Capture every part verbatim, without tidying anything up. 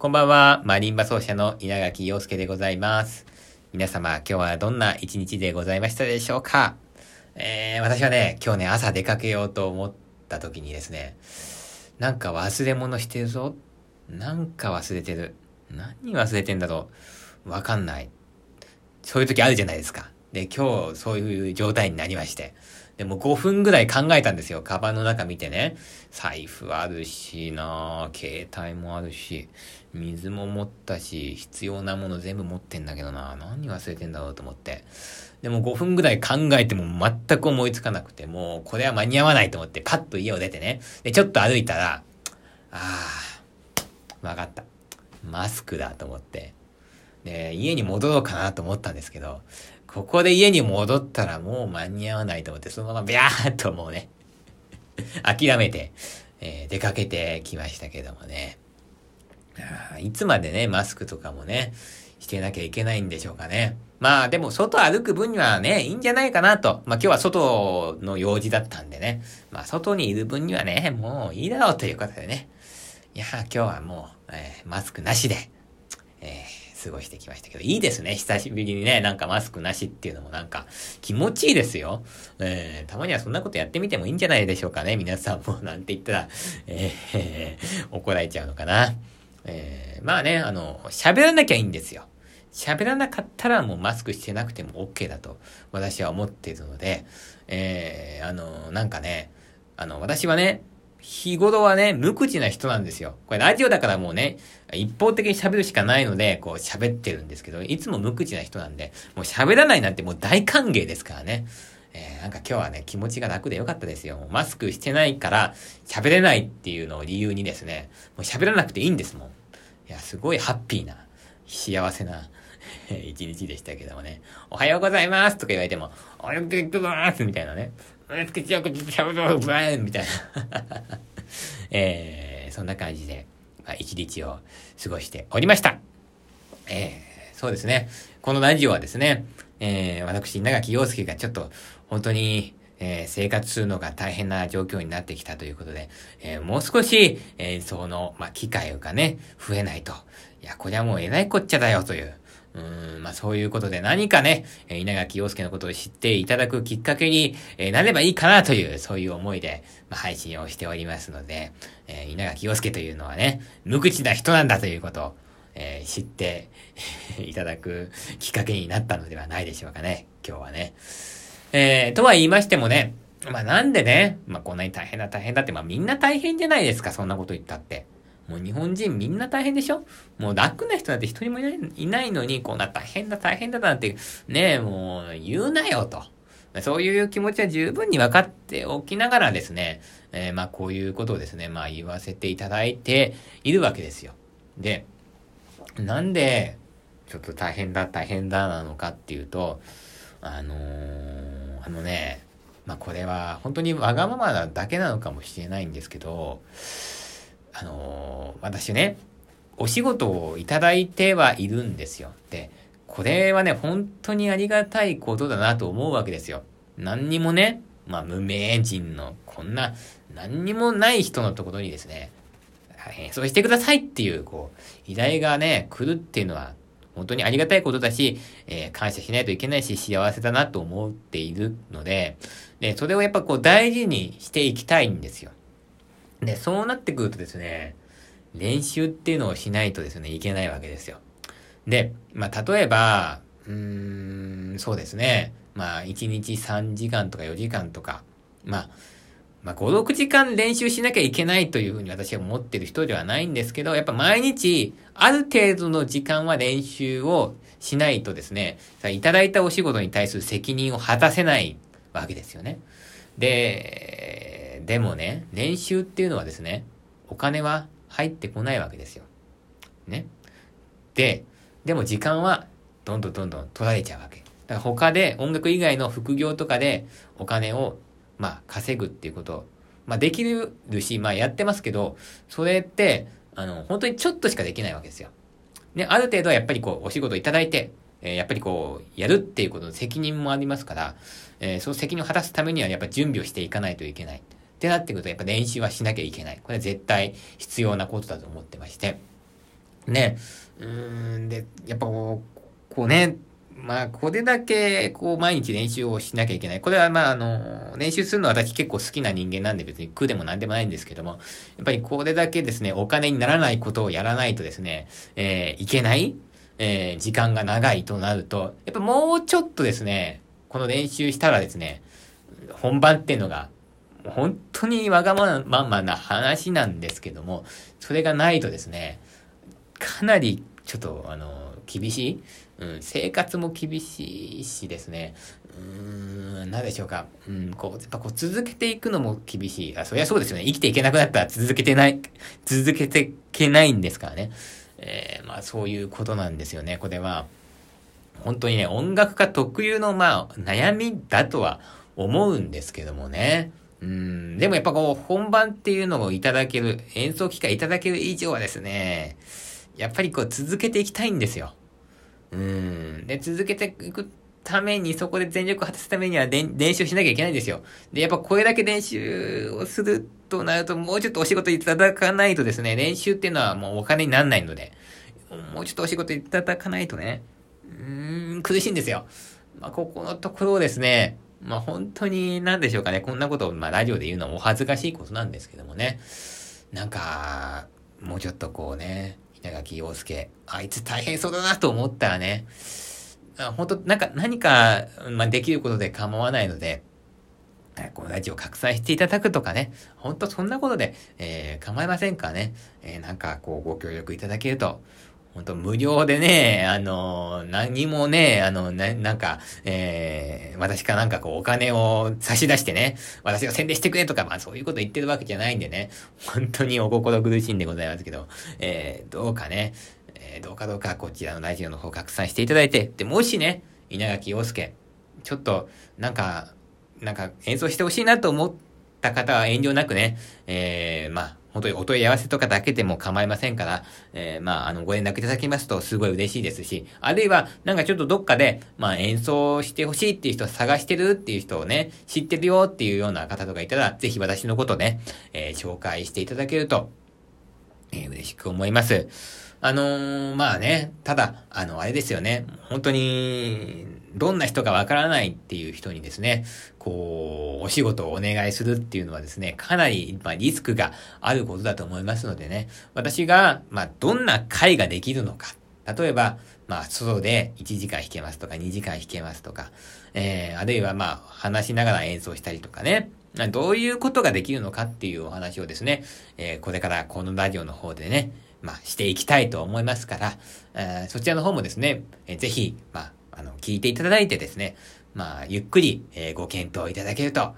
こんばんは、マリンバ奏者の稲垣陽介でございます。皆様、今日はどんな一日でございましたでしょうか？えー、私はね、今日ね、朝出かけようと思った時にですね、なんか忘れ物してるぞ。なんか忘れてる。何忘れてんだろう。わかんない。そういう時あるじゃないですか。で、今日そういう状態になりまして。でもごふんぐらい考えたんですよ。カバンの中見てね。財布あるしなぁ、携帯もあるし、水も持ったし、必要なもの全部持ってんだけどなぁ、何忘れてんだろうと思って。でもごふんぐらい考えても全く思いつかなくて、もうこれは間に合わないと思って、パッと家を出てね。で、ちょっと歩いたら、あー、わかった。マスクだと思って。で、家に戻ろうかなと思ったんですけど、ここで家に戻ったらもう間に合わないと思って、そのままビャーっともうね、諦めて、えー、出かけてきましたけどもね。いつまでね、マスクとかもね、してなきゃいけないんでしょうかね。まあでも、外歩く分にはね、いいんじゃないかなと。まあ今日は外の用事だったんでね。まあ外にいる分にはね、もういいだろうということでね。いやー、今日はもう、えー、マスクなしで、えー過ごしてきましたけど、いいですね。久しぶりにね、なんかマスクなしっていうのもなんか気持ちいいですよ。えー、たまにはそんなことやってみてもいいんじゃないでしょうかね。皆さんもなんて言ったら、えー、怒られちゃうのかな。えー、まあね、あの、喋らなきゃいいんですよ。喋らなかったらもうマスクしてなくても OK だと私は思っているので、えー、あの、なんかね、あの、私はね、日頃はね、無口な人なんですよ。これラジオだからもうね、一方的に喋るしかないので、こう喋ってるんですけど、いつも無口な人なんで、もう喋らないなんてもう大歓迎ですからね。えー、なんか今日はね、気持ちが楽でよかったですよ。もうマスクしてないから喋れないっていうのを理由にですね、もう喋らなくていいんですもん。いや、すごいハッピーな、幸せな一日でしたけどもね。おはようございますとか言われても、おはようございますみたいなね。みたいな、えー、そんな感じで、まあ、一日を過ごしておりました、えー、そうですね。このラジオはですね、えー、私稲垣陽介がちょっと本当に、えー、生活するのが大変な状況になってきたということで、えー、もう少し、えー、その、まあ、機会がね増えないと、いやこれはもうえらいこっちゃだよといううーんまあそういうことで、何かね、稲垣陽介のことを知っていただくきっかけになればいいかなという、そういう思いで配信をしておりますので、えー、稲垣陽介というのはね、無口な人なんだということを、えー、知っていただくきっかけになったのではないでしょうかね、今日はね。えー、とは言いましてもね、まあなんでね、まあこんなに大変だ大変だって、まあみんな大変じゃないですか、そんなこと言ったって。もう日本人みんな大変でしょ？もう楽な人なんて一人もいない、いないのに、こんな大変だ大変だなんて、ねえ、もう言うなよと。そういう気持ちは十分に分かっておきながらですね、えー、まあこういうことをですね、まあ言わせていただいているわけですよ。で、なんで、ちょっと大変だ大変だなのかっていうと、あのー、あのね、まあこれは本当にわがままなだけなのかもしれないんですけど、あのー、私ね、お仕事をいただいてはいるんですよ。で、これはね、本当にありがたいことだなと思うわけですよ。何にもね、まあ、無名人の、こんな、何にもない人のところにですね、演奏してくださいっていう、こう、依頼がね、来るっていうのは、本当にありがたいことだし、えー、感謝しないといけないし、幸せだなと思っているので、で、それをやっぱこう、大事にしていきたいんですよ。で、そうなってくるとですね、練習っていうのをしないとですね、いけないわけですよ。で、まあ、例えば、うーん、そうですね。まあ、いちにちさんじかんとかよじかんとか、まあ、まあ、ご、ろくじかん練習しなきゃいけないというふうに私は思ってる人ではないんですけど、やっぱ毎日、ある程度の時間は練習をしないとですね、いただいたお仕事に対する責任を果たせないわけですよね。で、でもね、練習っていうのはですね、お金は入ってこないわけですよ。ね。で、でも時間はどんどんどんどん取られちゃうわけ。だから他で、音楽以外の副業とかでお金を、まあ、稼ぐっていうこと、まあ、できるし、まあ、やってますけど、それって、あの、本当にちょっとしかできないわけですよ。ね、ある程度はやっぱりこう、お仕事いただいて、えー、やっぱりこう、やるっていうことの責任もありますから、えー、その責任を果たすためにはやっぱ準備をしていかないといけない。ってなってくると、やっぱ練習はしなきゃいけない。これは絶対必要なことだと思ってまして。ね、うーんでやっぱこう、こうね、まあこれだけこう毎日練習をしなきゃいけない。これはまああの練習するのは私結構好きな人間なんで別に苦でも何でもないんですけども、やっぱりこれだけですねお金にならないことをやらないとですね、えー、いけない、えー、時間が長いとなると、やっぱもうちょっとですねこの練習したらですね本番っていうのが本当にわがままな話なんですけども、それがないとですねかなりちょっとあの厳しい。うん、生活も厳しいしですね。うーん、何でしょうか。うん、こう、やっぱこう続けていくのも厳しい。あ、そりゃそうですよね。生きていけなくなったら続けてない、続けていけないんですからね。えー、まあそういうことなんですよね。これは、本当にね、音楽家特有のまあ悩みだとは思うんですけどもね。うん、でもやっぱこう本番っていうのをいただける、演奏機会いただける以上はですね、やっぱりこう続けていきたいんですよ。うん。で、続けていくために、そこで全力を果たすためには、練習しなきゃいけないんですよ。で、やっぱこれだけ練習をするとなると、もうちょっとお仕事いただかないとですね、練習っていうのはもうお金にならないので、もうちょっとお仕事いただかないとね、うーん、苦しいんですよ。まあ、ここのところをですね、まあ、本当に何でしょうかね、こんなことを、まあ、ラジオで言うのはお恥ずかしいことなんですけどもね、なんか、もうちょっとこうね、稲垣陽介、あいつ大変そうだなと思ったらね、本当なんか何か、まあ、できることで構わないので、このラジオを拡散していただくとかね、本当そんなことで、えー、構いませんからね、えー、なんかこうご協力いただけると、本当無料でね、あのー、何もね、あの、な、なんか、えー、私かなんかこうお金を差し出してね、私が宣伝してくれとか、まあそういうこと言ってるわけじゃないんでね、本当にお心苦しいんでございますけど、えー、どうかね、えー、どうかどうかこちらのラジオの方拡散していただいて、で、もしね、稲垣陽介、ちょっと、なんか、なんか演奏してほしいなと思った方は遠慮なくね、えー、まあ、本当にお問い合わせとかだけでも構いませんから、えー、まあ、あの、ご連絡いただきますとすごい嬉しいですし、あるいは、なんかちょっとどっかで、まあ、演奏してほしいっていう人、探してるっていう人をね、知ってるよっていうような方とかいたら、ぜひ私のことね、えー、紹介していただけると、えー、嬉しく思います。あのー、まあね、ただ、あの、あれですよね、本当に、どんな人かわからないっていう人にですね、こう、お仕事をお願いするっていうのはですね、かなり、まあ、リスクがあることだと思いますのでね、私が、まあ、どんな会ができるのか。例えば、まあ、ソロでいちじかん弾けますとか、にじかん弾けますとか、えー、あるいは、まあ、話しながら演奏したりとかね、どういうことができるのかっていうお話をですね、えー、これからこのラジオの方でね、まあ、していきたいと思いますから、えー、そちらの方もですね、えー、ぜひ、まあ、あの、聞いていただいてですね、まあ、ゆっくり、えー、ご検討いただけるとあ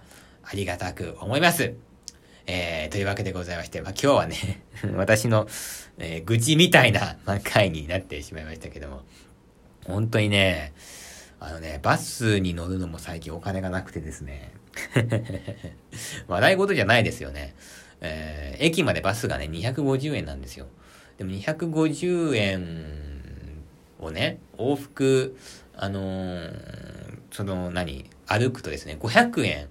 りがたく思います。えー、というわけでございまして、まあ、今日はね、私の、えー、愚痴みたいな、まあ、回になってしまいましたけども、本当にね、あのね、バスに乗るのも最近お金がなくてですね、笑い事じゃないですよね。えー、駅までバスがね、にひゃくごじゅうえんなんですよ。でもにひゃくごじゅうえんをね、往復、あのー、その何、歩くとですね、ごひゃくえん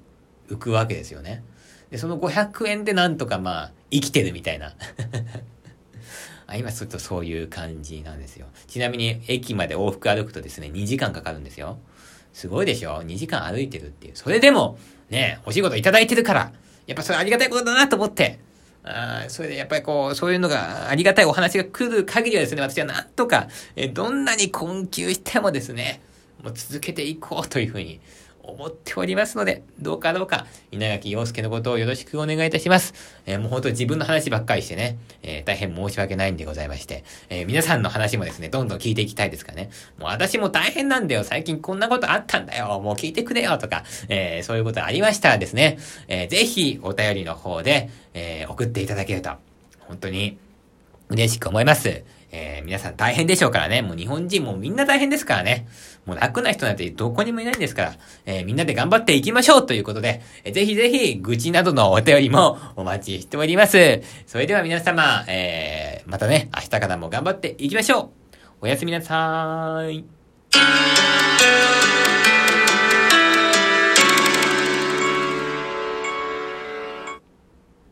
浮くわけですよね。で、そのごひゃくえんでなんとかまあ、生きてるみたいな。あ、今ちょっとそういう感じなんですよ。ちなみに、駅まで往復歩くとですね、にじかんかかるんですよ。すごいでしょ ?に 時間歩いてるっていう。それでも、ね、お仕事いただいてるから、やっぱそれありがたいことだなと思って、あそれでやっぱりこう、そういうのがありがたいお話が来る限りはですね、私はなんとか、えどんなに困窮してもですね、もう続けていこうというふうに思っておりますので、どうかどうか、稲垣陽介のことをよろしくお願いいたします。えー、もう本当自分の話ばっかりしてね、えー、大変申し訳ないんでございまして、えー、皆さんの話もですね、どんどん聞いていきたいですからね。もう私も大変なんだよ、最近こんなことあったんだよ、もう聞いてくれよとか、えー、そういうことありましたらですね、えー、ぜひお便りの方で、えー、送っていただけると、本当に嬉しく思います。えー、皆さん大変でしょうからね。もう日本人もうみんな大変ですからね。もう楽な人なんてどこにもいないんですから、えー、みんなで頑張っていきましょうということで、えー、ぜひぜひ愚痴などのお便りもお待ちしております。それでは皆様、えー、またね、明日からも頑張っていきましょう。おやすみなさーい。